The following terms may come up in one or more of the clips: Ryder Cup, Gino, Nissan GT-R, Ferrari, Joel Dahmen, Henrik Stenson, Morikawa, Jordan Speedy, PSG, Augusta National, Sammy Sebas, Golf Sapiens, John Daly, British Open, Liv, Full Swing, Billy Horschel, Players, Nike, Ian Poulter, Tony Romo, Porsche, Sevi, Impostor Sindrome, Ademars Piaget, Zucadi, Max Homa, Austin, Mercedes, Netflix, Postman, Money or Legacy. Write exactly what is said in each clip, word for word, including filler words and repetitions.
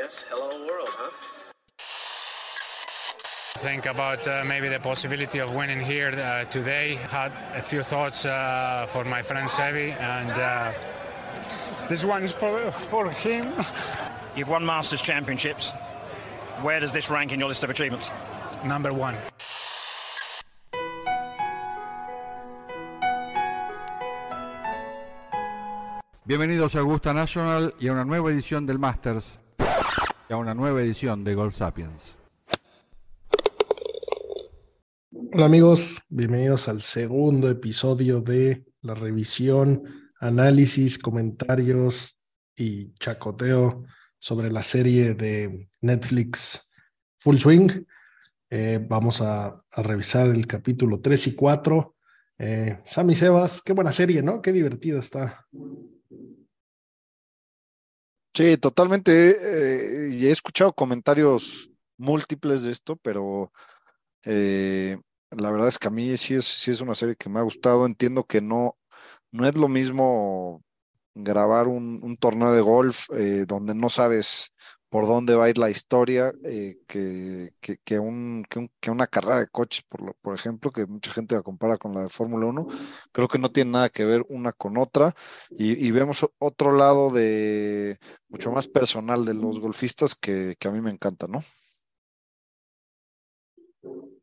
guess. Hello world, huh? Think about uh, maybe the possibility of winning here uh, today. Had a few thoughts uh, for my friend Sevi, and uh, this one's for for him. You've won Masters Championships. Where does this rank in your list of achievements? Number one. Bienvenidos a Augusta National y a una nueva edición del Masters y a una nueva edición de Golf Sapiens. Hola amigos, bienvenidos al segundo episodio de la revisión, análisis, comentarios y chacoteo sobre la serie de Netflix Full Swing. Eh, vamos a, a revisar el capítulo tres y cuatro. Eh, Sammy Sebas, qué buena serie, ¿no? Qué divertida está. Sí, totalmente. Eh, he escuchado comentarios múltiples de esto, pero eh, la verdad es que a mí sí es, sí es una serie que me ha gustado. Entiendo que no, no es lo mismo grabar un, un torneo de golf eh, donde no sabes por dónde va a ir la historia eh, que, que, que, un, que, un, que una carrera de coches, por, lo, por ejemplo, que mucha gente la compara con la de Fórmula uno. Creo que no tiene nada que ver una con otra y, y vemos otro lado de mucho más personal de los golfistas que, que a mí me encanta, ¿no?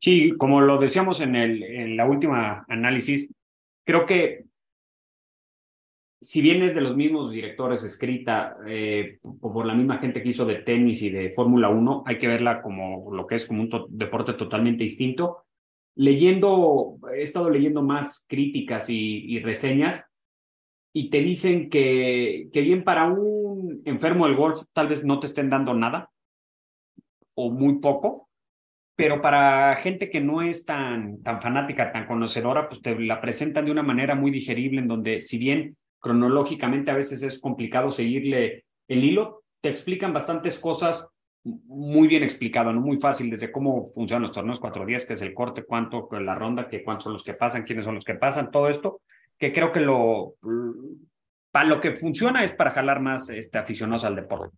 Sí, como lo decíamos en, el, en la última análisis, creo que si bien es de los mismos directores escrita eh, por la misma gente que hizo de tenis y de Fórmula uno, hay que verla como lo que es, como un to- deporte totalmente distinto. Leyendo, he estado leyendo más críticas y, y reseñas y te dicen que, que bien para un enfermo del golf tal vez no te estén dando nada o muy poco, pero para gente que no es tan, tan fanática, tan conocedora, pues te la presentan de una manera muy digerible en donde si bien cronológicamente a veces es complicado seguirle el hilo, te explican bastantes cosas muy bien explicadas, ¿no? Muy fácil, desde cómo funcionan los torneos cuatro días, qué es el corte, cuánto la ronda, que cuántos son los que pasan, quiénes son los que pasan, todo esto, que creo que lo para lo que funciona es para jalar más este, aficionados al deporte.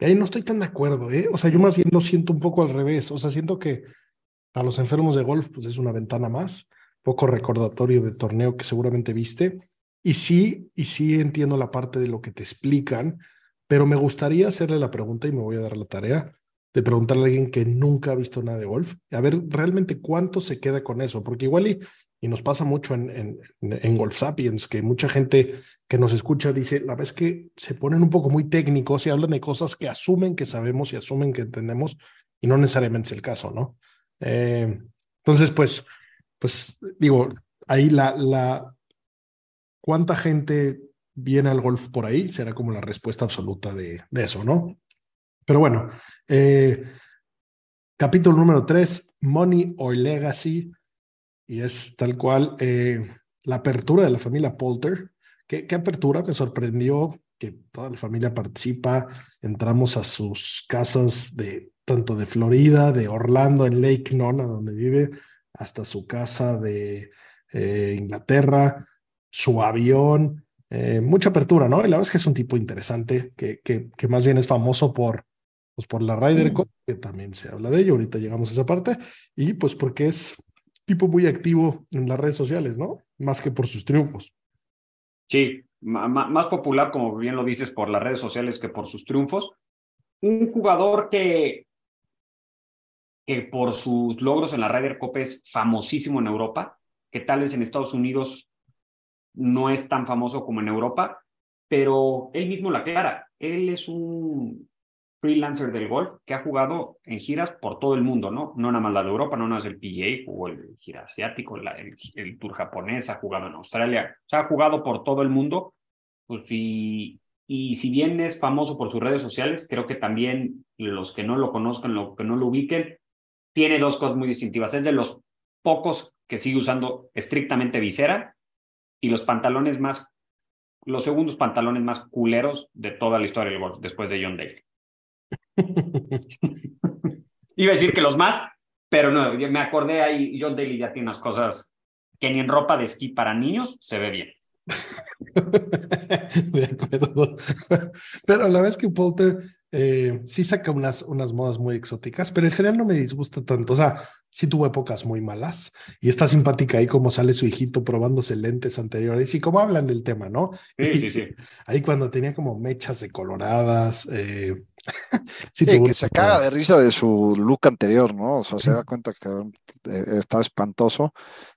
Ahí no estoy tan de acuerdo, ¿eh? O sea, yo más bien lo siento un poco al revés, o sea, siento que a los enfermos de golf pues es una ventana más, poco recordatorio de torneo que seguramente viste. Y sí, y sí entiendo la parte de lo que te explican, pero me gustaría hacerle la pregunta, y me voy a dar la tarea, de preguntarle a alguien que nunca ha visto nada de golf, a ver realmente cuánto se queda con eso, porque igual y, y nos pasa mucho en, en, en Golf Sapiens, que mucha gente que nos escucha dice, la verdad es que se ponen un poco muy técnicos y hablan de cosas que asumen que sabemos y asumen que entendemos, y no necesariamente es el caso, ¿no? Eh, entonces, pues, pues, digo, ahí la... la ¿cuánta gente viene al golf por ahí? Será como la respuesta absoluta de, de eso, ¿no? Pero bueno, eh, capítulo número tres, Money or Legacy, y es tal cual eh, la apertura de la familia Poulter. ¿Qué, qué apertura? Me sorprendió que toda la familia participa. Entramos a sus casas de tanto de Florida, de Orlando, en Lake Nona, donde vive, hasta su casa de eh, Inglaterra, su avión, eh, mucha apertura, ¿no? Y la verdad es que es un tipo interesante, que, que, que más bien es famoso por, pues por la Ryder Cup, que también se habla de ello, ahorita llegamos a esa parte, y pues porque es tipo muy activo en las redes sociales, ¿no? Más que por sus triunfos. Sí, m- m- más popular, como bien lo dices, por las redes sociales que por sus triunfos. Un jugador que, que por sus logros en la Ryder Cup es famosísimo en Europa, que tal vez en Estados Unidos no es tan famoso como en Europa, pero él mismo la aclara. Él es un freelancer del golf que ha jugado en giras por todo el mundo, ¿no? No nada más la de Europa, no nada más el P G A, jugó el gira asiático, la, el, el tour japonés, ha jugado en Australia, o sea, ha jugado por todo el mundo. Pues y, y si bien es famoso por sus redes sociales, creo que también los que no lo conozcan, los que no lo ubiquen, tiene dos cosas muy distintivas. Es de los pocos que sigue usando estrictamente visera, y los pantalones más, los segundos pantalones más culeros de toda la historia del golf, después de John Daly. Iba a decir que los más, pero no, me acordé ahí, John Daly ya tiene unas cosas que ni en ropa de esquí para niños se ve bien. De acuerdo. Pero la vez que Poulter Eh, sí saca unas, unas modas muy exóticas, pero en general no me disgusta tanto. O sea, sí tuvo épocas muy malas y está simpática ahí como sale su hijito probándose lentes anteriores y cómo hablan del tema, ¿no? Sí, y, sí, sí. Ahí cuando tenía como mechas de coloradas. Eh, sí, sí tuvo que se caga de risa de su look anterior, ¿no? O sea, sí. Se da cuenta que eh, está espantoso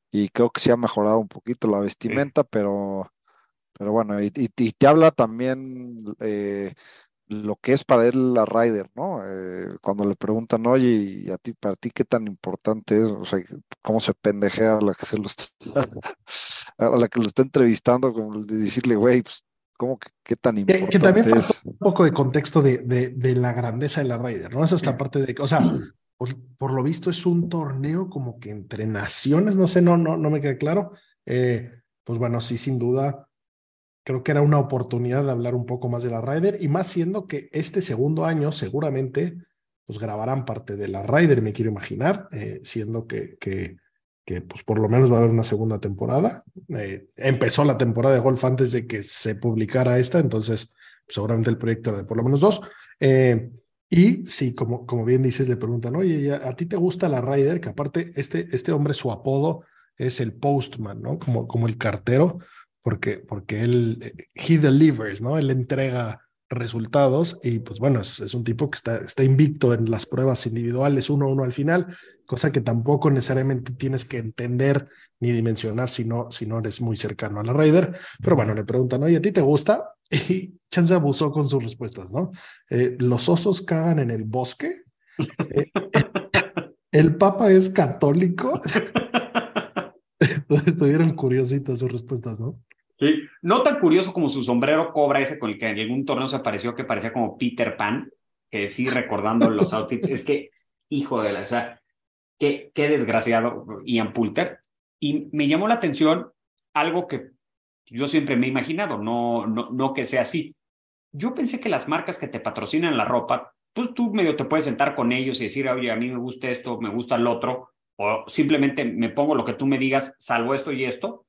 y creo que sí ha mejorado un poquito la vestimenta, sí. pero, pero bueno, y, y, y te habla también... Eh, lo que es para él la Ryder, ¿no? Eh, cuando le preguntan, oye, ¿y a ti, para ti qué tan importante es? O sea, cómo se pendejea a la que se lo está, a la que lo está entrevistando, como de decirle, güey, pues, ¿cómo que qué tan importante que, que también falta es? Un poco de contexto de, de, de la grandeza de la Ryder, ¿no? Esa es la parte de, o sea, por, por lo visto es un torneo como que entre naciones, no sé, no, no, no me queda claro. Eh, pues bueno, sí, sin duda. Creo que era una oportunidad de hablar un poco más de la Ryder, y más siendo que este segundo año seguramente pues grabarán parte de la Ryder, me quiero imaginar, eh, siendo que, que, que pues por lo menos va a haber una segunda temporada. Eh, empezó la temporada de golf antes de que se publicara esta, entonces pues seguramente el proyecto era de por lo menos dos. Eh, y sí, como, como bien dices, le preguntan, oye, ¿a ti te gusta la Ryder? Que aparte este, este hombre, su apodo es el Postman, ¿no? Como, como el cartero. Porque, porque él, he delivers, ¿no? Él entrega resultados y, pues bueno, es, es un tipo que está, está invicto en las pruebas individuales, uno a uno al final, cosa que tampoco necesariamente tienes que entender ni dimensionar si no, si no eres muy cercano a la Ryder. Pero bueno, le preguntan, oye, ¿a ti te gusta? Y Chance abusó con sus respuestas, ¿no? Eh, los osos cagan en el bosque. Eh, el Papa es católico. Entonces estuvieron curiositas sus respuestas, ¿no? Sí, no tan curioso como su sombrero cobra ese con el que en algún torneo se apareció, que parecía como Peter Pan, que sí, recordando los outfits, es que, hijo de la, o sea, qué, qué desgraciado Ian Poulter. Y me llamó la atención algo que yo siempre me he imaginado, no, no, no que sea así. Yo pensé que las marcas que te patrocinan la ropa, pues tú medio te puedes sentar con ellos y decir, oye, a mí me gusta esto, me gusta el otro, o simplemente me pongo lo que tú me digas, salvo esto y esto.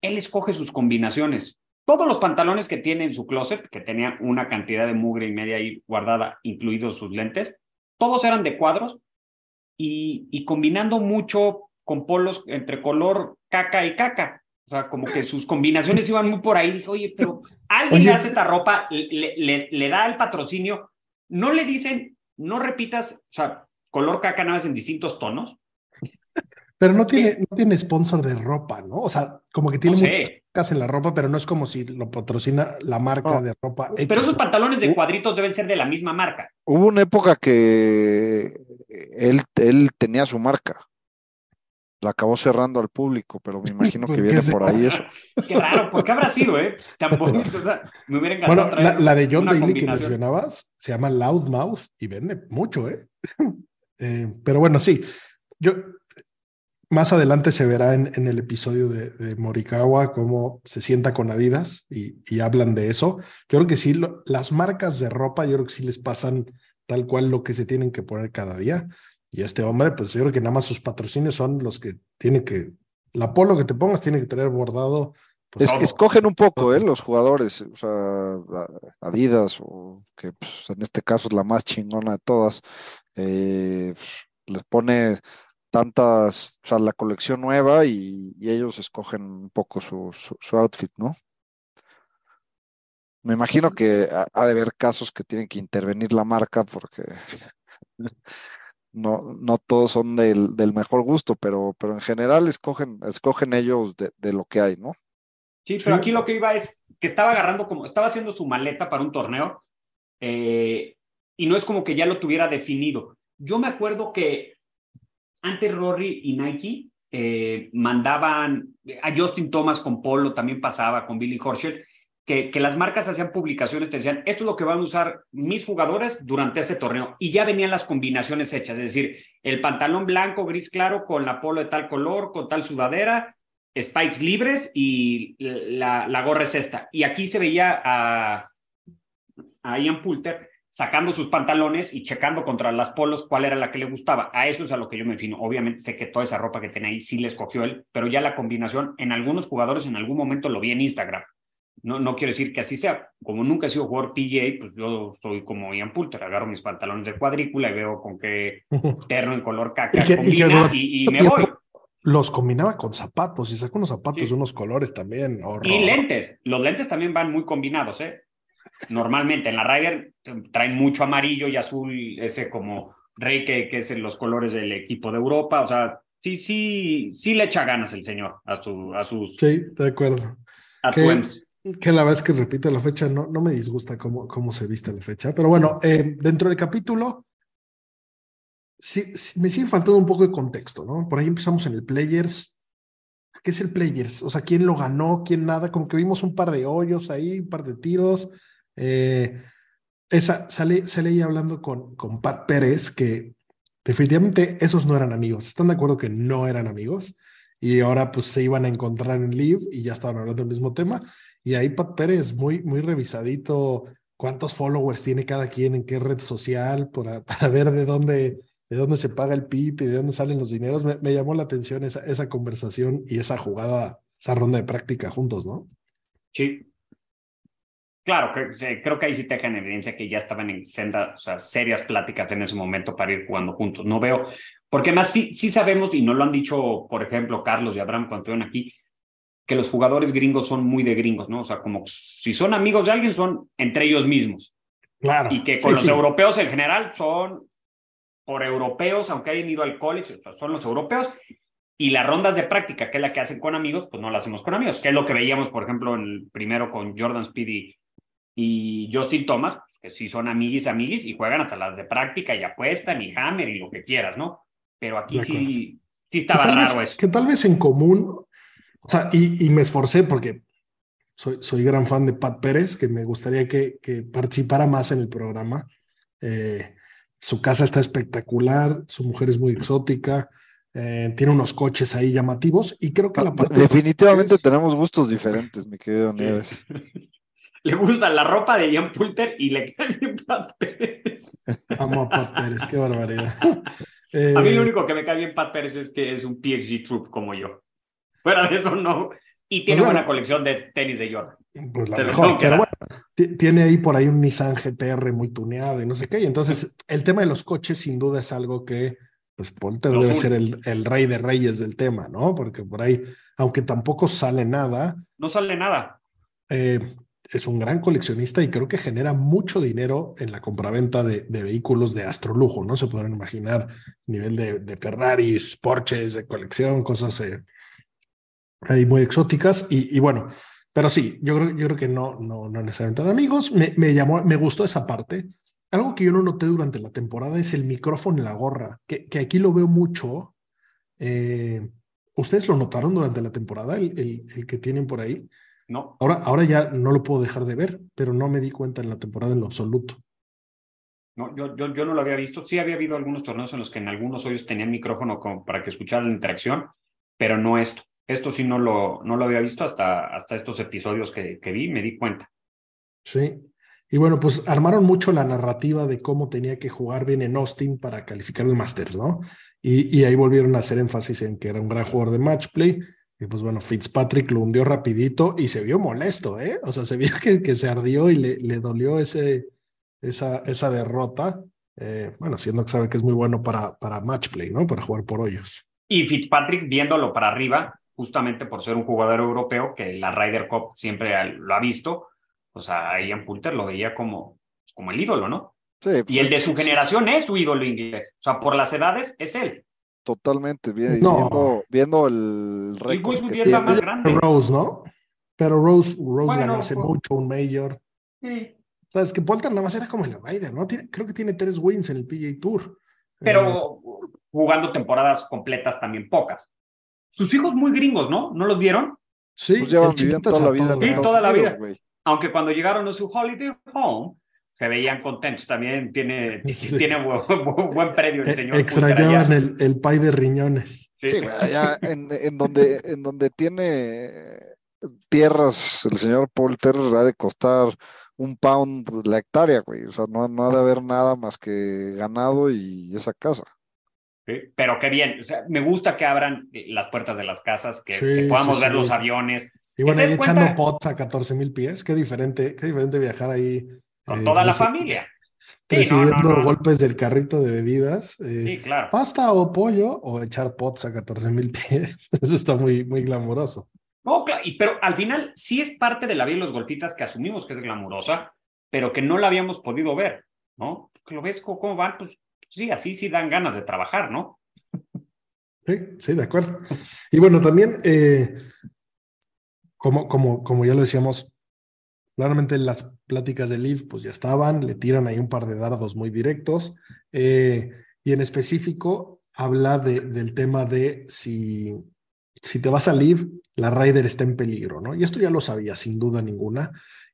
Él escoge sus combinaciones. Todos los pantalones que tiene en su closet, que tenía una cantidad de mugre y media ahí guardada, incluidos sus lentes, todos eran de cuadros y, y combinando mucho con polos entre color caca y caca. O sea, como que sus combinaciones iban muy por ahí. Dije, oye, pero alguien oye. hace esta ropa, le, le, le da el patrocinio. No le dicen, no repitas, o sea, color caca nada más en distintos tonos. Pero no tiene, no tiene sponsor de ropa, ¿no? O sea, como que tiene no sé. muchas marcas en la ropa, pero no es como si lo patrocina la marca no. de ropa. Pero X, esos ¿no? pantalones de cuadritos deben ser de la misma marca. Hubo una época que él, él tenía su marca. La acabó cerrando al público, pero me imagino que viene por ahí eso. Qué raro, ¿por qué habrá sido, eh? Tan bonito, o sea, me hubiera encantado. Bueno, traer la, la de John Daly que mencionabas se llama Loudmouth y vende mucho, ¿eh? Eh, pero bueno, sí, yo más adelante se verá en, en el episodio de, de Morikawa cómo se sienta con Adidas y, y hablan de eso. Yo creo que sí, lo, las marcas de ropa, yo creo que sí les pasan tal cual lo que se tienen que poner cada día. Y este hombre, pues yo creo que nada más sus patrocinios son los que tiene que, la polo que te pongas tiene que tener bordado. Pues, es, escogen un poco, ¿eh? Los jugadores, o sea, Adidas, o que pues, en este caso es la más chingona de todas, eh, les pone tantas, o sea, la colección nueva y, y ellos escogen un poco su, su, su outfit, ¿no? Me imagino que ha, ha de haber casos que tienen que intervenir la marca porque no, no todos son del, del mejor gusto, pero, pero en general escogen, escogen ellos de, de lo que hay, ¿no? Sí, pero aquí lo que iba es que estaba agarrando como, estaba haciendo su maleta para un torneo eh, y no es como que ya lo tuviera definido. Yo me acuerdo que antes Rory y Nike eh, mandaban, a Justin Thomas con polo también pasaba, con Billy Horschel, que, que las marcas hacían publicaciones, te decían, esto es lo que van a usar mis jugadores durante este torneo. Y ya venían las combinaciones hechas, es decir, el pantalón blanco, gris claro, con la polo de tal color, con tal sudadera, spikes libres y la, la gorra es esta. Y aquí se veía a, a Ian Poulter sacando sus pantalones y checando contra las polos cuál era la que le gustaba. A eso es a lo que yo me defino. Obviamente sé que toda esa ropa que tenía ahí sí la escogió él, pero ya la combinación en algunos jugadores en algún momento lo vi en Instagram. No, no quiero decir que así sea. Como nunca he sido jugador P G A, pues yo soy como Ian Poulter. Agarro mis pantalones de cuadrícula y veo con qué terno en color caca y, combina y, y, y me voy. Los combinaba con zapatos y sacó unos zapatos sí. de unos colores también. Horror. Y lentes. Los lentes también van muy combinados, ¿eh? Normalmente en la Ryder traen mucho amarillo y azul, ese como rey que, que es en los colores del equipo de Europa. O sea, sí, sí, sí le echa ganas el señor a, su, a sus... Sí, de acuerdo. Atuendos. Que la verdad es que, repito, la fecha no, no me disgusta cómo, cómo se viste la fecha. Pero bueno, eh, dentro del capítulo, sí, sí, me sigue faltando un poco de contexto, ¿no? Por ahí empezamos en el Players. ¿Qué es el Players? O sea, ¿quién lo ganó? ¿Quién nada? Como que vimos un par de hoyos ahí, un par de tiros. Eh, esa, sale, sale ahí hablando con, con Pat Pérez, que definitivamente esos no eran amigos. ¿Están de acuerdo que no eran amigos? Y ahora pues se iban a encontrar en Live y ya estaban hablando del mismo tema. Y ahí Pat Pérez, muy, muy revisadito, cuántos followers tiene cada quien, en qué red social, para, para ver de dónde, de dónde se paga el P I B y de dónde salen los dineros. Me, me llamó la atención esa, esa conversación y esa jugada, esa ronda de práctica juntos, ¿no? Sí. Claro, que, creo que ahí sí te deja en evidencia que ya estaban en sendas, o sea, serias pláticas en ese momento para ir jugando juntos. No veo, porque más sí, sí sabemos, y no lo han dicho, por ejemplo, Carlos y Abraham cuando estuvieron aquí, que los jugadores gringos son muy de gringos, ¿no? O sea, como si son amigos de alguien, son entre ellos mismos. Claro. Y que con sí, los sí. europeos en general son por europeos, aunque hayan ido al college, o sea, son los europeos. Y las rondas de práctica, que es la que hacen con amigos, pues no la hacemos con amigos, que es lo que veíamos, por ejemplo, en el primero con Jordan Speedy y Justin Thomas, pues que sí son amiguis, amiguis, y juegan hasta las de práctica y apuestan y hammer y lo que quieras, ¿no? Pero aquí sí, sí estaba raro eso. Que tal vez en común... O sea, y, y me esforcé porque soy, soy gran fan de Pat Pérez, que me gustaría que, que participara más en el programa. Eh, su casa está espectacular, su mujer es muy exótica, eh, tiene unos coches ahí llamativos y creo que la parte... Definitivamente de tenemos gustos diferentes, mi querido Nieves. Le gusta la ropa de Ian Poulter y le cae bien Pat Pérez. Amo a Pat Pérez, qué barbaridad. Eh, a mí lo único que me cae bien Pat Pérez es que es un P S G Troop como yo. Fuera de eso, no. Y tiene bueno, buena colección de tenis de Jordan. Pues la Se mejor, pero bueno, tiene ahí por ahí un Nissan G T R muy tuneado y no sé qué. Y entonces, sí. el tema de los coches, sin duda, es algo que, pues, Poulter debe sur. ser el, el rey de reyes del tema, ¿no? Porque por ahí, aunque tampoco sale nada. No sale nada. Eh, es un gran coleccionista y creo que genera mucho dinero en la compraventa de, de vehículos de astrolujo, ¿no? Se podrán imaginar nivel de, de Ferraris, Porsches, de colección, cosas... Eh, ahí muy exóticas y, y bueno, pero sí, yo creo, yo creo que no, no, no necesariamente eran amigos. Me, me llamó, me gustó esa parte. Algo que yo no noté durante la temporada es el micrófono en la gorra, que, que aquí lo veo mucho. Eh, ¿Ustedes lo notaron durante la temporada, el, el, el que tienen por ahí? No. Ahora, ahora ya no lo puedo dejar de ver, pero no me di cuenta en la temporada en lo absoluto. No, yo, yo, yo no lo había visto. Sí había habido algunos torneos en los que en algunos hoyos tenían micrófono como para que escuchara la interacción, pero no esto. Esto sí no lo, no lo había visto hasta, hasta estos episodios que, que vi, me di cuenta. Sí, y bueno, pues armaron mucho la narrativa de cómo tenía que jugar bien en Austin para calificar el Masters, ¿no? Y, y ahí volvieron a hacer énfasis en que era un gran jugador de match play, y pues bueno, Fitzpatrick lo hundió rapidito y se vio molesto, ¿eh? O sea, se vio que, que se ardió y le, le dolió ese, esa, esa derrota, eh, bueno, siendo que sabe que es muy bueno para, para match play, ¿no? Para jugar por hoyos. Y Fitzpatrick viéndolo para arriba, justamente por ser un jugador europeo, que la Ryder Cup siempre lo ha visto, pues a Ian Poulter lo veía como, como el ídolo, ¿no? Sí, pues, y el de su sí, generación sí. es su ídolo inglés. O sea, por las edades es él. Totalmente. Bien, no. viendo, viendo el récord el que tiene. La más grande. Rose, ¿no? Pero Rose, Rose bueno, ganó hace pues, mucho un Major. Sí. O sea, es que Poulter nada más era como el Ryder, ¿no? Tiene, creo que tiene tres wins en el P G A Tour. Pero eh. jugando temporadas completas también pocas. Sus hijos muy gringos, ¿no? ¿No los vieron? Sí, pues llevan viviendo toda la vida. Sí, toda la vida. Wey. Aunque cuando llegaron a su holiday home, se veían contentos. También tiene, sí. tiene buen, buen predio el señor. Extrañaban el, el pay de riñones. Sí, sí allá en, en, donde, en donde tiene tierras, el señor Poulter ha de costar un pound la hectárea, güey. O sea, no, no ha de haber nada más que ganado y esa casa. Sí, pero qué bien, o sea, me gusta que abran las puertas de las casas, que, sí, que podamos sí, ver sí. los aviones, Y bueno, ahí echando cuenta... pots a catorce mil pies, qué diferente, qué diferente viajar ahí. Con eh, toda la familia. Recibiendo sí, no, no, no. golpes del carrito de bebidas. Eh, sí, claro. Pasta o pollo o echar pots a catorce mil pies. Eso está muy, muy glamuroso. No, claro, y, pero al final sí es parte de la vida de los golfistas que asumimos que es glamurosa, pero que no la habíamos podido ver, ¿no? ¿Lo ves cómo van? Pues sí, así sí dan ganas de trabajar, ¿no? Sí, sí, de acuerdo. Y bueno, también, eh, como, como, como ya lo decíamos, claramente las pláticas de Liv pues ya estaban, le tiran ahí un par de dardos muy directos, eh, y en específico habla de, del tema de si, si te vas a Liv, la Ryder está en peligro, ¿no? Y esto ya lo sabía sin duda ninguna,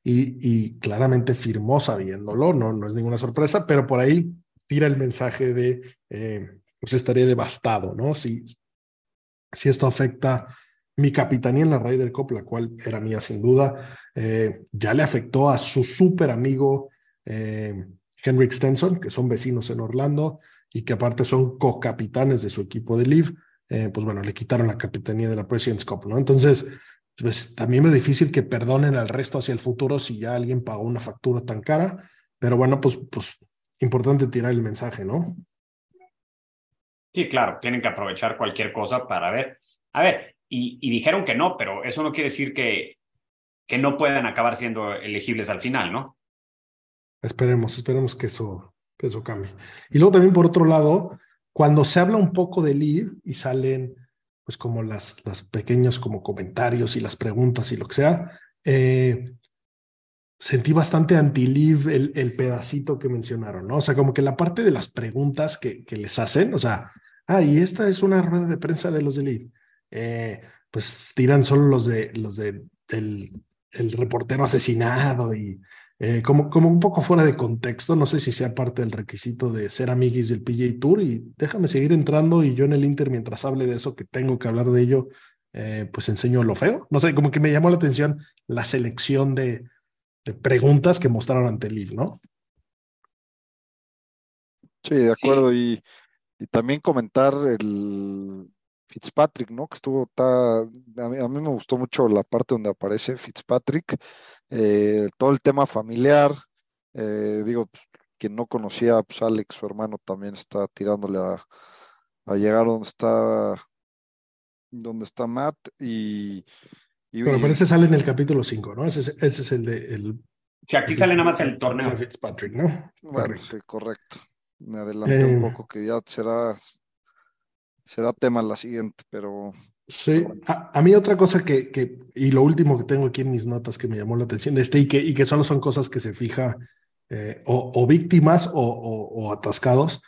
y, y claramente firmó sabiéndolo, no, no es ninguna sorpresa, pero por ahí tira el mensaje de eh, pues estaré devastado, ¿no? Si, si esto afecta mi capitanía en la Ryder Cup, la cual era mía sin duda, eh, ya le afectó a su súper amigo eh, Henrik Stenson, que son vecinos en Orlando y que aparte son co-capitanes de su equipo de Liv, eh, pues bueno, le quitaron la capitanía de la President's Cup, ¿no? Entonces, pues también es difícil que perdonen al resto hacia el futuro si ya alguien pagó una factura tan cara, pero bueno, pues, pues importante tirar el mensaje, ¿no? Sí, claro, tienen que aprovechar cualquier cosa para ver, a ver, Y, y dijeron que no, pero eso no quiere decir que, que no puedan acabar siendo elegibles al final, ¿no? Esperemos, esperemos que eso, que eso cambie. Y luego también, por otro lado, cuando se habla un poco de Liv y salen pues como las, las pequeños como comentarios y las preguntas y lo que sea, eh, sentí bastante anti-Liv el, el pedacito que mencionaron, ¿no? O sea, como que la parte de las preguntas que, que les hacen, o sea, ah, y esta es una rueda de prensa de los de Liv. Eh, pues tiran solo los de los de el, el reportero asesinado y eh, como, como un poco fuera de contexto, no sé si sea parte del requisito de ser amiguis del P G A Tour y déjame seguir entrando y yo en el Inter mientras hable de eso que tengo que hablar de ello, eh, pues enseño lo feo, no sé, como que me llamó la atención la selección de, de preguntas que mostraron ante Liv, ¿no? Sí, de acuerdo, sí. Y, y también comentar el Fitzpatrick, ¿no? Que estuvo, ta... a, mí, a mí me gustó mucho la parte donde aparece Fitzpatrick, eh, todo el tema familiar, eh, digo, pues, quien no conocía, pues Alex, su hermano, también está tirándole a, a llegar donde está, donde está Matt, y... y pero, pero ese sale en el capítulo cinco, ¿no? Ese es, ese es el de... El... Sí, aquí el... sale nada más el torneo. De Fitzpatrick, ¿no? Bueno, sí, correcto. Me adelanté eh... un poco, que ya será... Será tema la siguiente, pero... Sí, bueno. a, a mí otra cosa que, que... Y lo último que tengo aquí en mis notas que me llamó la atención, este, y, que, y que solo son cosas que se fija eh, o, o víctimas o, o, o atascados,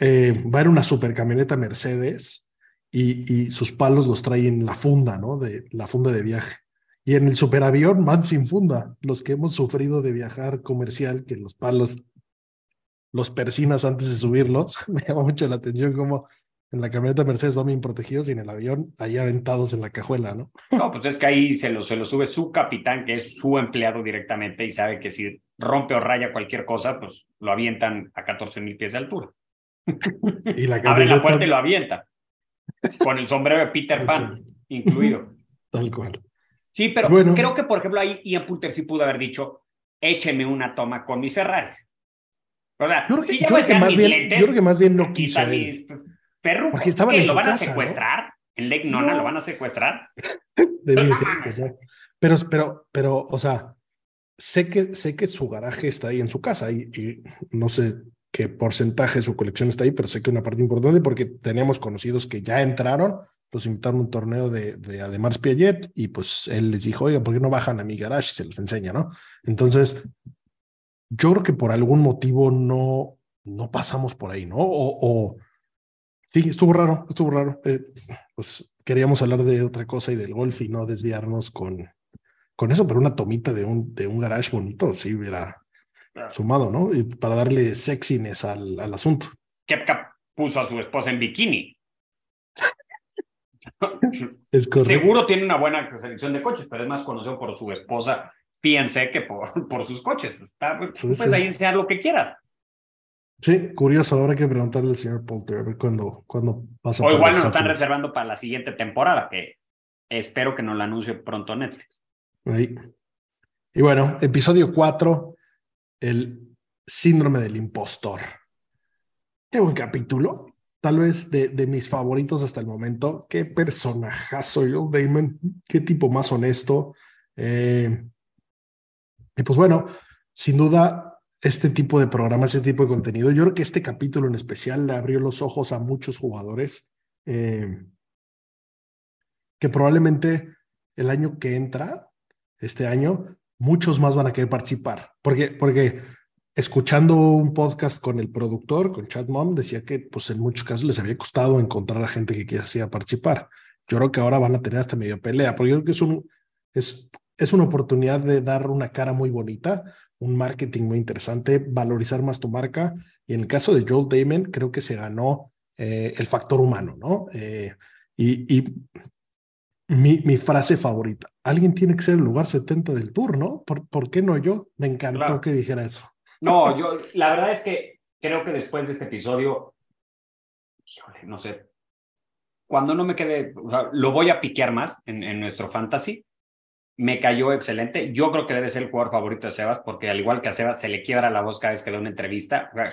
eh, va en una supercamioneta Mercedes y, y sus palos los trae en la funda, ¿no? De, la funda de viaje. Y en el superavión van sin funda. Los que hemos sufrido de viajar comercial, que los palos los persinas antes de subirlos, me llama mucho la atención como... En la camioneta Mercedes van bien protegidos y en el avión ahí aventados en la cajuela, ¿no? No, pues es que ahí se lo, se lo sube su capitán, que es su empleado directamente, y sabe que si rompe o raya cualquier cosa, pues lo avientan a catorce mil pies de altura. Y la camioneta... Abre la puerta y lo avienta. Con el sombrero de Peter Tal Pan cual. Incluido. Tal cual. Sí, pero bueno, creo que, por ejemplo, ahí Ian Poulter sí pudo haber dicho, écheme una toma con mis Ferraris. O sea, yo creo que, si yo creo que más bien, lentes, yo creo que más bien no quiso él. Perruco, porque estaban en su casa, ¿lo van a secuestrar? ¿No? ¿En Lake Nona no. lo van a secuestrar? Debe que, pero, pero, pero, o sea, sé que, sé que su garaje está ahí en su casa y, y no sé qué porcentaje de su colección está ahí, pero sé que una parte importante porque teníamos conocidos que ya entraron, los invitaron a un torneo de, de Ademars Piaget y pues él les dijo, oiga, ¿por qué no bajan a mi garage? Se les enseña, ¿no? Entonces, yo creo que por algún motivo no, no pasamos por ahí, ¿no? O... o Sí, estuvo raro, estuvo raro. Eh, pues queríamos hablar de otra cosa y del golf y no desviarnos con, con eso, pero una tomita de un, de un garage bonito, sí, hubiera sumado, ¿no? Y para darle sexiness al, al asunto. Kepka puso a su esposa en bikini. Es correcto. Seguro tiene una buena selección de coches, pero es más conocido por su esposa, fíjense, que por, por sus coches. Está, pues sí, ahí enseñar lo que quieras. Sí, curioso, ahora hay que preguntarle al señor Poulter a ver cuándo, cuándo pasa. O igual nos están reservando para la siguiente temporada, que Espero que nos la anuncie pronto Netflix. Ahí. Y bueno, episodio cuatro, el síndrome del impostor. Qué buen capítulo. Tal vez de, de mis favoritos hasta el momento. Qué personajazo, Joel Dahmen. Qué tipo más honesto. Eh, y pues bueno, sin duda, este tipo de programa, este tipo de contenido, yo creo que este capítulo en especial le abrió los ojos a muchos jugadores. Eh, que probablemente el año que entra, este año, muchos más van a querer participar. Porque, porque escuchando un podcast con el productor, con Chad Mom, decía que pues, en muchos casos les había costado encontrar a gente que quisiera participar. Yo creo que ahora van a tener hasta medio pelea, porque yo creo que es, un, es, es una oportunidad de dar una cara muy bonita, un marketing muy interesante, valorizar más tu marca. Y en el caso de Joel Dahmen, creo que se ganó eh, el factor humano, ¿no? Eh, y... y Mi, mi frase favorita. Alguien tiene que ser el lugar setenta del tour, ¿no? ¿Por, por qué no yo? Me encantó claro. que dijera eso. No, yo, la verdad es que creo que después de este episodio, híjole, no sé, cuando no me quede, o sea, lo voy a piquear más en, en nuestro fantasy. Me cayó excelente. Yo creo que debe ser el jugador favorito de Sebas, porque al igual que a Sebas se le quiebra la voz cada vez que da una entrevista. O sea,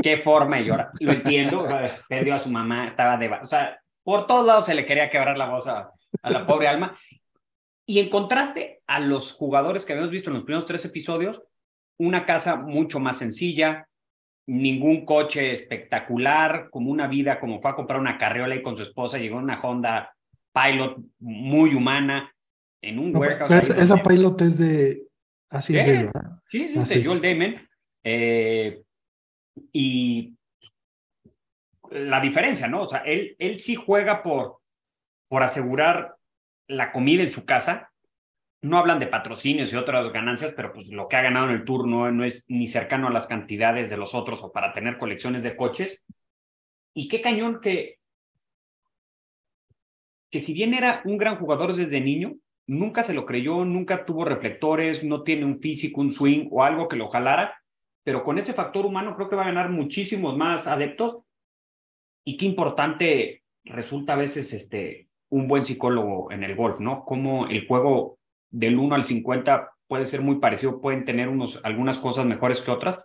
qué forma de llorar. Lo entiendo. O sea, perdió a su mamá, estaba de... O sea, por todos lados se le quería quebrar la voz a... a la pobre alma. Y en contraste a los jugadores que habíamos visto en los primeros tres episodios, una casa mucho más sencilla, ningún coche espectacular, como una vida, como fue a comprar una carriola y con su esposa llegó una Honda Pilot muy humana en un no, warehouse. Esa, esa Pilot es de... Así ¿Qué? Es de... ¿verdad? Sí, sí, es de Joel Dahmen. Eh, y la diferencia, ¿no? O sea, él, él sí juega por... por asegurar la comida en su casa. No hablan de patrocinios y otras ganancias, pero pues lo que ha ganado en el tour no, no es ni cercano a las cantidades de los otros o para tener colecciones de coches. Y qué cañón que, que si bien era un gran jugador desde niño, nunca se lo creyó, nunca tuvo reflectores, no tiene un físico, un swing o algo que lo jalara, pero con ese factor humano creo que va a ganar muchísimos más adeptos. Y qué importante resulta a veces este... un buen psicólogo en el golf, ¿no? Como el juego del uno al cincuenta puede ser muy parecido, pueden tener unos, algunas cosas mejores que otras,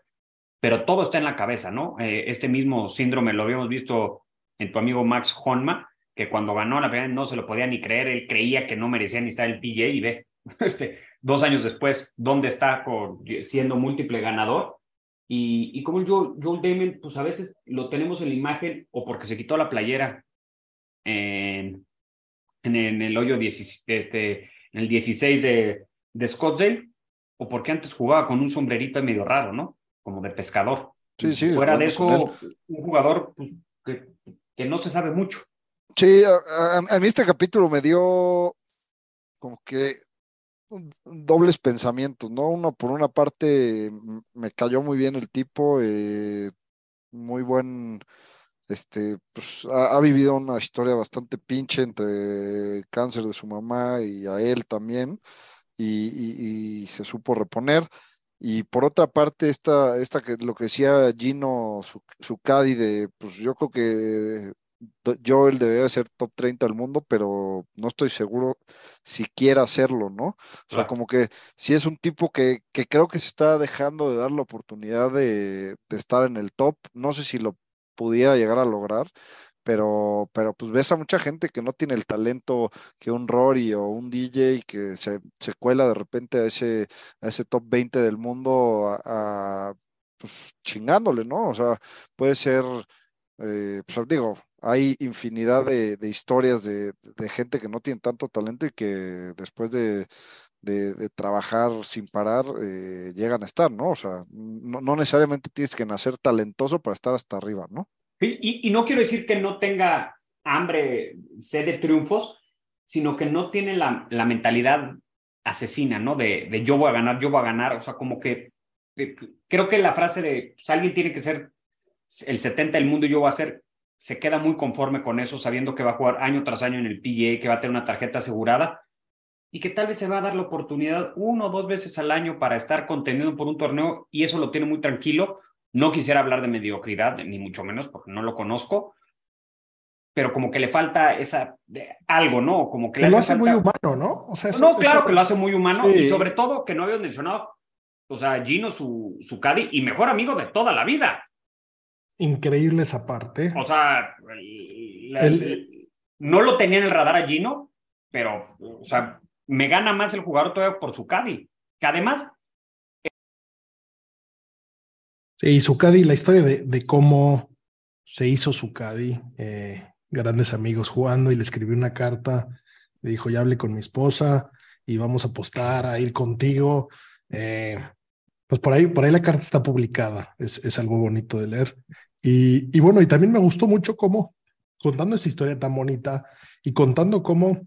pero todo está en la cabeza, ¿no? Eh, este mismo síndrome lo habíamos visto en tu amigo Max Homa, que cuando ganó la primera no se lo podía ni creer, él creía que no merecía ni estar en el P G A y ve, este, dos años después, ¿dónde está con, siendo múltiple ganador? Y, y como el Joel, Joel Dahmen, pues a veces lo tenemos en la imagen o porque se quitó la playera en... Eh, en el hoyo dieciséis, este, en el dieciséis de, de Scottsdale, o porque antes jugaba con un sombrerito medio raro, ¿no? Como de pescador. Sí, sí. Fuera de eso, un jugador pues, que, que no se sabe mucho. Sí, a, a, a mí este capítulo me dio como que dobles pensamientos, ¿no? Uno, por una parte, me cayó muy bien el tipo, eh, muy buen... Este, pues ha, ha vivido una historia bastante pinche entre el cáncer de su mamá y a él también, y, y, y se supo reponer. Y por otra parte, esta, esta que lo que decía Gino Zucadi de, pues yo creo que Joel debería ser top treinta del mundo, pero no estoy seguro si quiera hacerlo, ¿no? O sea, claro. Como que sí es un tipo que, que creo que se está dejando de dar la oportunidad de, de estar en el top. No sé si lo pudiera llegar a lograr, pero, pero pues ves a mucha gente que no tiene el talento que un Rory o un D J que se, se cuela de repente a ese, a ese top veinte del mundo a, a, pues, chingándole, ¿no? O sea, puede ser, eh, pues digo, hay infinidad de, de historias de, de gente que no tiene tanto talento y que después de De, de trabajar sin parar, eh, llegan a estar, ¿no? O sea, no, no necesariamente tienes que nacer talentoso para estar hasta arriba, ¿no? Y, y, y no quiero decir que no tenga hambre, sed de triunfos, sino que no tiene la, la mentalidad asesina, ¿no? De, de yo voy a ganar, yo voy a ganar. O sea, como que de, creo que la frase de pues, alguien tiene que ser el setenta del mundo y yo voy a ser, se queda muy conforme con eso, sabiendo que va a jugar año tras año en el P G A, que va a tener una tarjeta asegurada, y que tal vez se va a dar la oportunidad uno o dos veces al año para estar contenido por un torneo, y eso lo tiene muy tranquilo. No quisiera hablar de mediocridad, ni mucho menos, porque no lo conozco, pero como que le falta esa de, algo, ¿no? Como que le hace lo hace falta... muy humano, ¿no? O sea, eso, no, claro eso... que lo hace muy humano, sí. Y sobre todo que no habían mencionado, o sea, Gino, su, su Zucadi y mejor amigo de toda la vida. Increíble esa parte. O sea, la, el... no lo tenía en el radar a Gino, pero, o sea, me gana más el jugador todavía por Zucadi, que además... Sí, Zucadi, la historia de, de cómo se hizo Zucadi... Eh... grandes amigos jugando y le escribí una carta, le dijo, ya hablé con mi esposa y vamos a apostar a ir contigo. Eh, pues por ahí, por ahí la carta está publicada, es, es algo bonito de leer. Y, y bueno, y también me gustó mucho cómo, contando esta historia tan bonita y contando cómo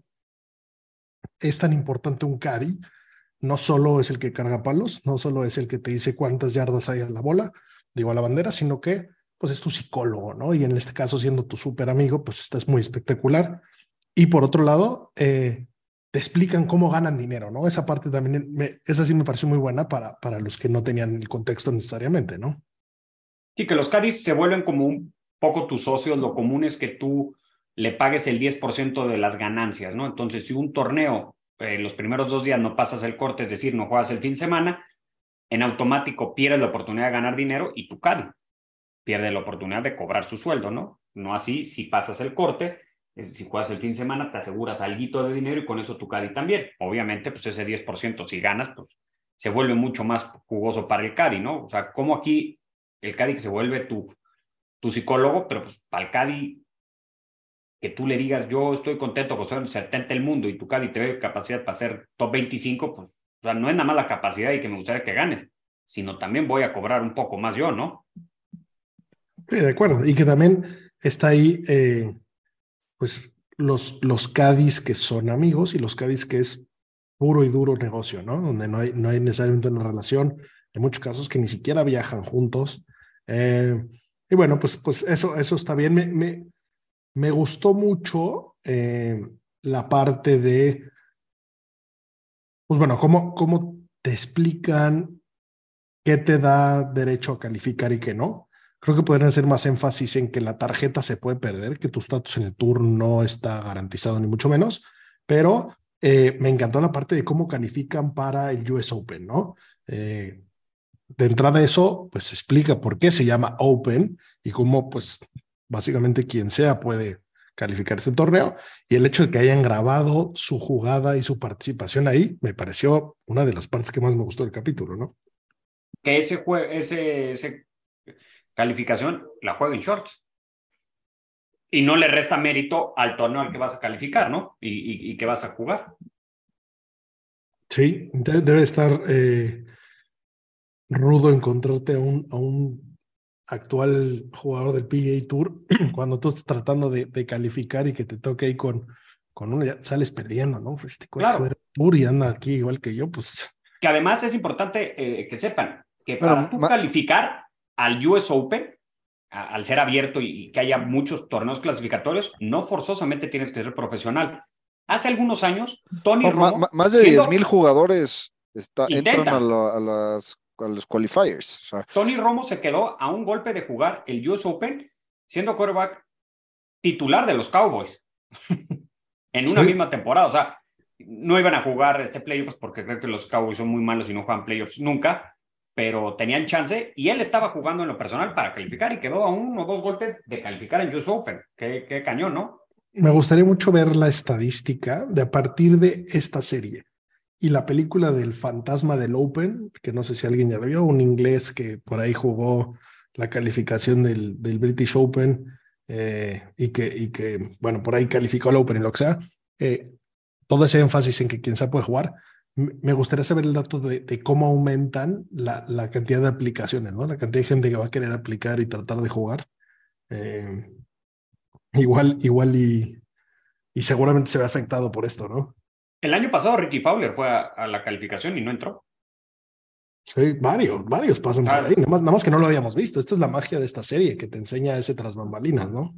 es tan importante un caddy, no solo es el que carga palos, no solo es el que te dice cuántas yardas hay a la bola, digo a la bandera, sino que pues es tu psicólogo, ¿no? Y en este caso, siendo tu súper amigo, pues estás muy espectacular. Y por otro lado, eh, te explican cómo ganan dinero, ¿no? Esa parte también, me, esa sí me pareció muy buena para, para los que no tenían el contexto necesariamente, ¿no? Sí, que los caddies se vuelven como un poco tus socios. Lo común es que tú le pagues el diez por ciento de las ganancias, ¿no? Entonces, si un torneo, eh, los primeros dos días no pasas el corte, es decir, no juegas el fin de semana, en automático pierdes la oportunidad de ganar dinero y tu caddy pierde la oportunidad de cobrar su sueldo, ¿no? No así, si pasas el corte, si juegas el fin de semana, te aseguras alguito de dinero y con eso tu caddy también. Obviamente, pues ese diez por ciento, si ganas, pues se vuelve mucho más jugoso para el caddy, ¿no? O sea, como aquí el caddy que se vuelve tu, tu psicólogo, pero pues para el caddy que tú le digas, yo estoy contento con ser el setenta del mundo y tu caddy te ve capacidad para ser top veinticinco, pues o sea, no es nada más la capacidad y que me gustaría que ganes, sino también voy a cobrar un poco más yo, ¿no? Sí, de acuerdo. Y que también está ahí, eh, pues, los, los caddies que son amigos y los caddies que es puro y duro negocio, ¿no? Donde no hay, no hay necesariamente una relación. Hay muchos casos que ni siquiera viajan juntos. Eh, y bueno, pues, pues eso, eso está bien. Me, me, me gustó mucho eh, la parte de, pues, bueno, cómo, cómo te explican qué te da derecho a calificar y qué no. Creo que podrían hacer más énfasis en que la tarjeta se puede perder, que tu estatus en el tour no está garantizado ni mucho menos, pero eh, me encantó la parte de cómo califican para el U S Open, ¿no? Eh, de entrada eso, pues explica por qué se llama Open y cómo, pues, básicamente quien sea puede calificar este torneo, y el hecho de que hayan grabado su jugada y su participación ahí, me pareció una de las partes que más me gustó del capítulo, ¿no? Que ese juego, ese... ese... calificación, la juega en shorts. Y no le resta mérito al torneo al que vas a calificar, ¿no? Y, y, y que vas a jugar. Sí, debe estar eh, rudo encontrarte a un, a un actual jugador del P G A Tour cuando tú estás tratando de, de calificar y que te toque ahí con, con uno, ya sales perdiendo, ¿no? Este claro. Juega el Tour y anda aquí igual que yo, pues. Que además es importante eh, que sepan que bueno, para tú ma- calificar... al U S Open, a, al ser abierto y, y que haya muchos torneos clasificatorios, no forzosamente tienes que ser profesional. Hace algunos años, Tony no, Romo... Ma, más de diez mil jugadores está, entran a, la, a, las, a los qualifiers. O sea. Tony Romo se quedó a un golpe de jugar el U S Open siendo quarterback titular de los Cowboys en una sí. misma temporada. O sea, no iban a jugar este playoffs porque creo que los Cowboys son muy malos y no juegan playoffs nunca, pero tenían chance, y él estaba jugando en lo personal para calificar, y quedó a uno o dos golpes de calificar en U S Open. Qué, qué cañón, ¿no? Me gustaría mucho ver la estadística de a partir de esta serie, y la película del fantasma del Open, que no sé si alguien ya la vio, un inglés que por ahí jugó la calificación del, del British Open, eh, y, que, y que, bueno, por ahí calificó el Open en lo que sea, eh, todo ese énfasis en que quien sea puede jugar. Me gustaría saber el dato de, de cómo aumentan la, la cantidad de aplicaciones, ¿no? La cantidad de gente que va a querer aplicar y tratar de jugar. Eh, igual igual y, y seguramente se ve afectado por esto, ¿no? El año pasado Ricky Fowler fue a, a la calificación y no entró. Sí, varios, varios pasan claro. por ahí. Nada más, nada más que no lo habíamos visto. Esta es la magia de esta serie que te enseña ese tras bambalinas, ¿no?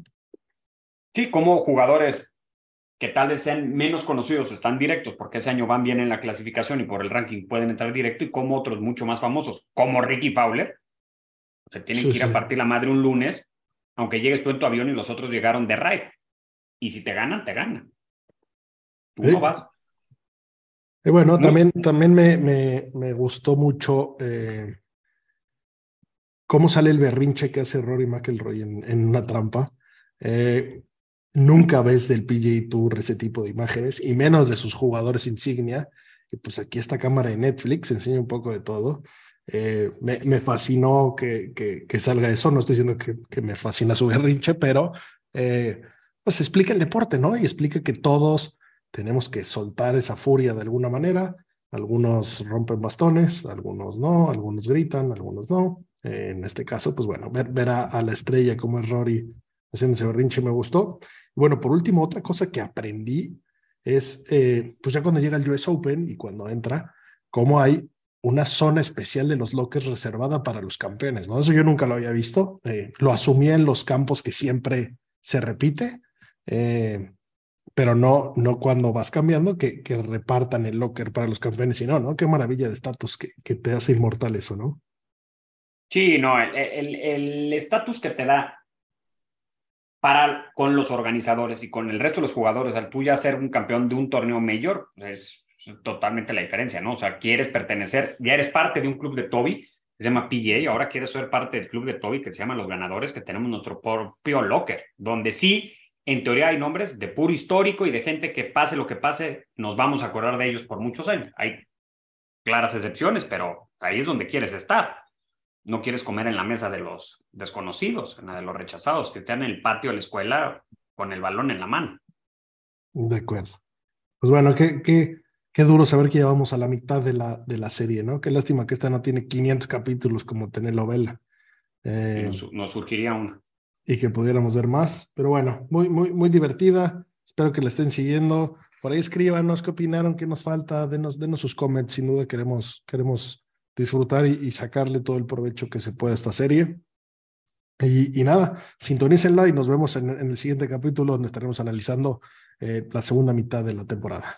Sí, como jugadores que tal vez sean menos conocidos, están directos, porque ese año van bien en la clasificación y por el ranking pueden entrar directo, y como otros mucho más famosos, como Ricky Fowler, se tienen sí, que ir sí. a partir la madre un lunes, aunque llegues tú en tu avión y los otros llegaron de ride. Y si te ganan, te ganan. Tú sí. no vas. Y bueno, no. también, también me, me, me gustó mucho eh, cómo sale el berrinche que hace Rory McIlroy en, en una trampa. Eh, nunca ves del P G A Tour ese tipo de imágenes, y menos de sus jugadores insignia. Y pues aquí esta cámara de Netflix enseña un poco de todo. Eh, me, me fascinó que, que, que salga eso. No estoy diciendo que, que me fascina su berrinche, pero eh, pues explica el deporte, ¿no? Y explica que todos tenemos que soltar esa furia de alguna manera. Algunos rompen bastones, algunos no, algunos gritan, algunos no. Eh, en este caso, pues bueno, ver, ver a, a la estrella como es Rory haciendo ese berrinche me gustó. Y bueno, por último, otra cosa que aprendí es, eh, pues ya cuando llega el U S Open y cuando entra, cómo hay una zona especial de los lockers reservada para los campeones, ¿no? Eso yo nunca lo había visto. Eh, lo asumía en los campos que siempre se repite, eh, pero no, no cuando vas cambiando, que, que repartan el locker para los campeones, sino, ¿no? Qué maravilla de estatus que, que te hace inmortal eso, ¿no? Sí, no, el estatus que te da para con los organizadores y con el resto de los jugadores, al tú ya ser un campeón de un torneo mayor, es totalmente la diferencia, ¿no? O sea, quieres pertenecer, ya eres parte de un club de Toby, que se llama P G A, ahora quieres ser parte del club de Toby, que se llama Los Ganadores, que tenemos nuestro propio locker, donde sí, en teoría hay nombres de puro histórico y de gente que pase lo que pase, nos vamos a acordar de ellos por muchos años. Hay claras excepciones, pero ahí es donde quieres estar. No quieres comer en la mesa de los desconocidos, en la de los rechazados, que están en el patio de la escuela con el balón en la mano. De acuerdo. Pues bueno, qué, qué, qué duro saber que ya vamos a la mitad de la, de la serie, ¿no? Qué lástima que esta no tiene quinientos capítulos como telenovela. Eh, nos, nos surgiría una. Y que pudiéramos ver más. Pero bueno, muy, muy, muy divertida. Espero que la estén siguiendo. Por ahí escríbanos qué opinaron, qué nos falta. Denos, denos sus comments. Sin duda queremos... queremos disfrutar y, y sacarle todo el provecho que se pueda a esta serie. Y, y nada, sintonícenla y nos vemos en, en el siguiente capítulo, donde estaremos analizando eh, la segunda mitad de la temporada.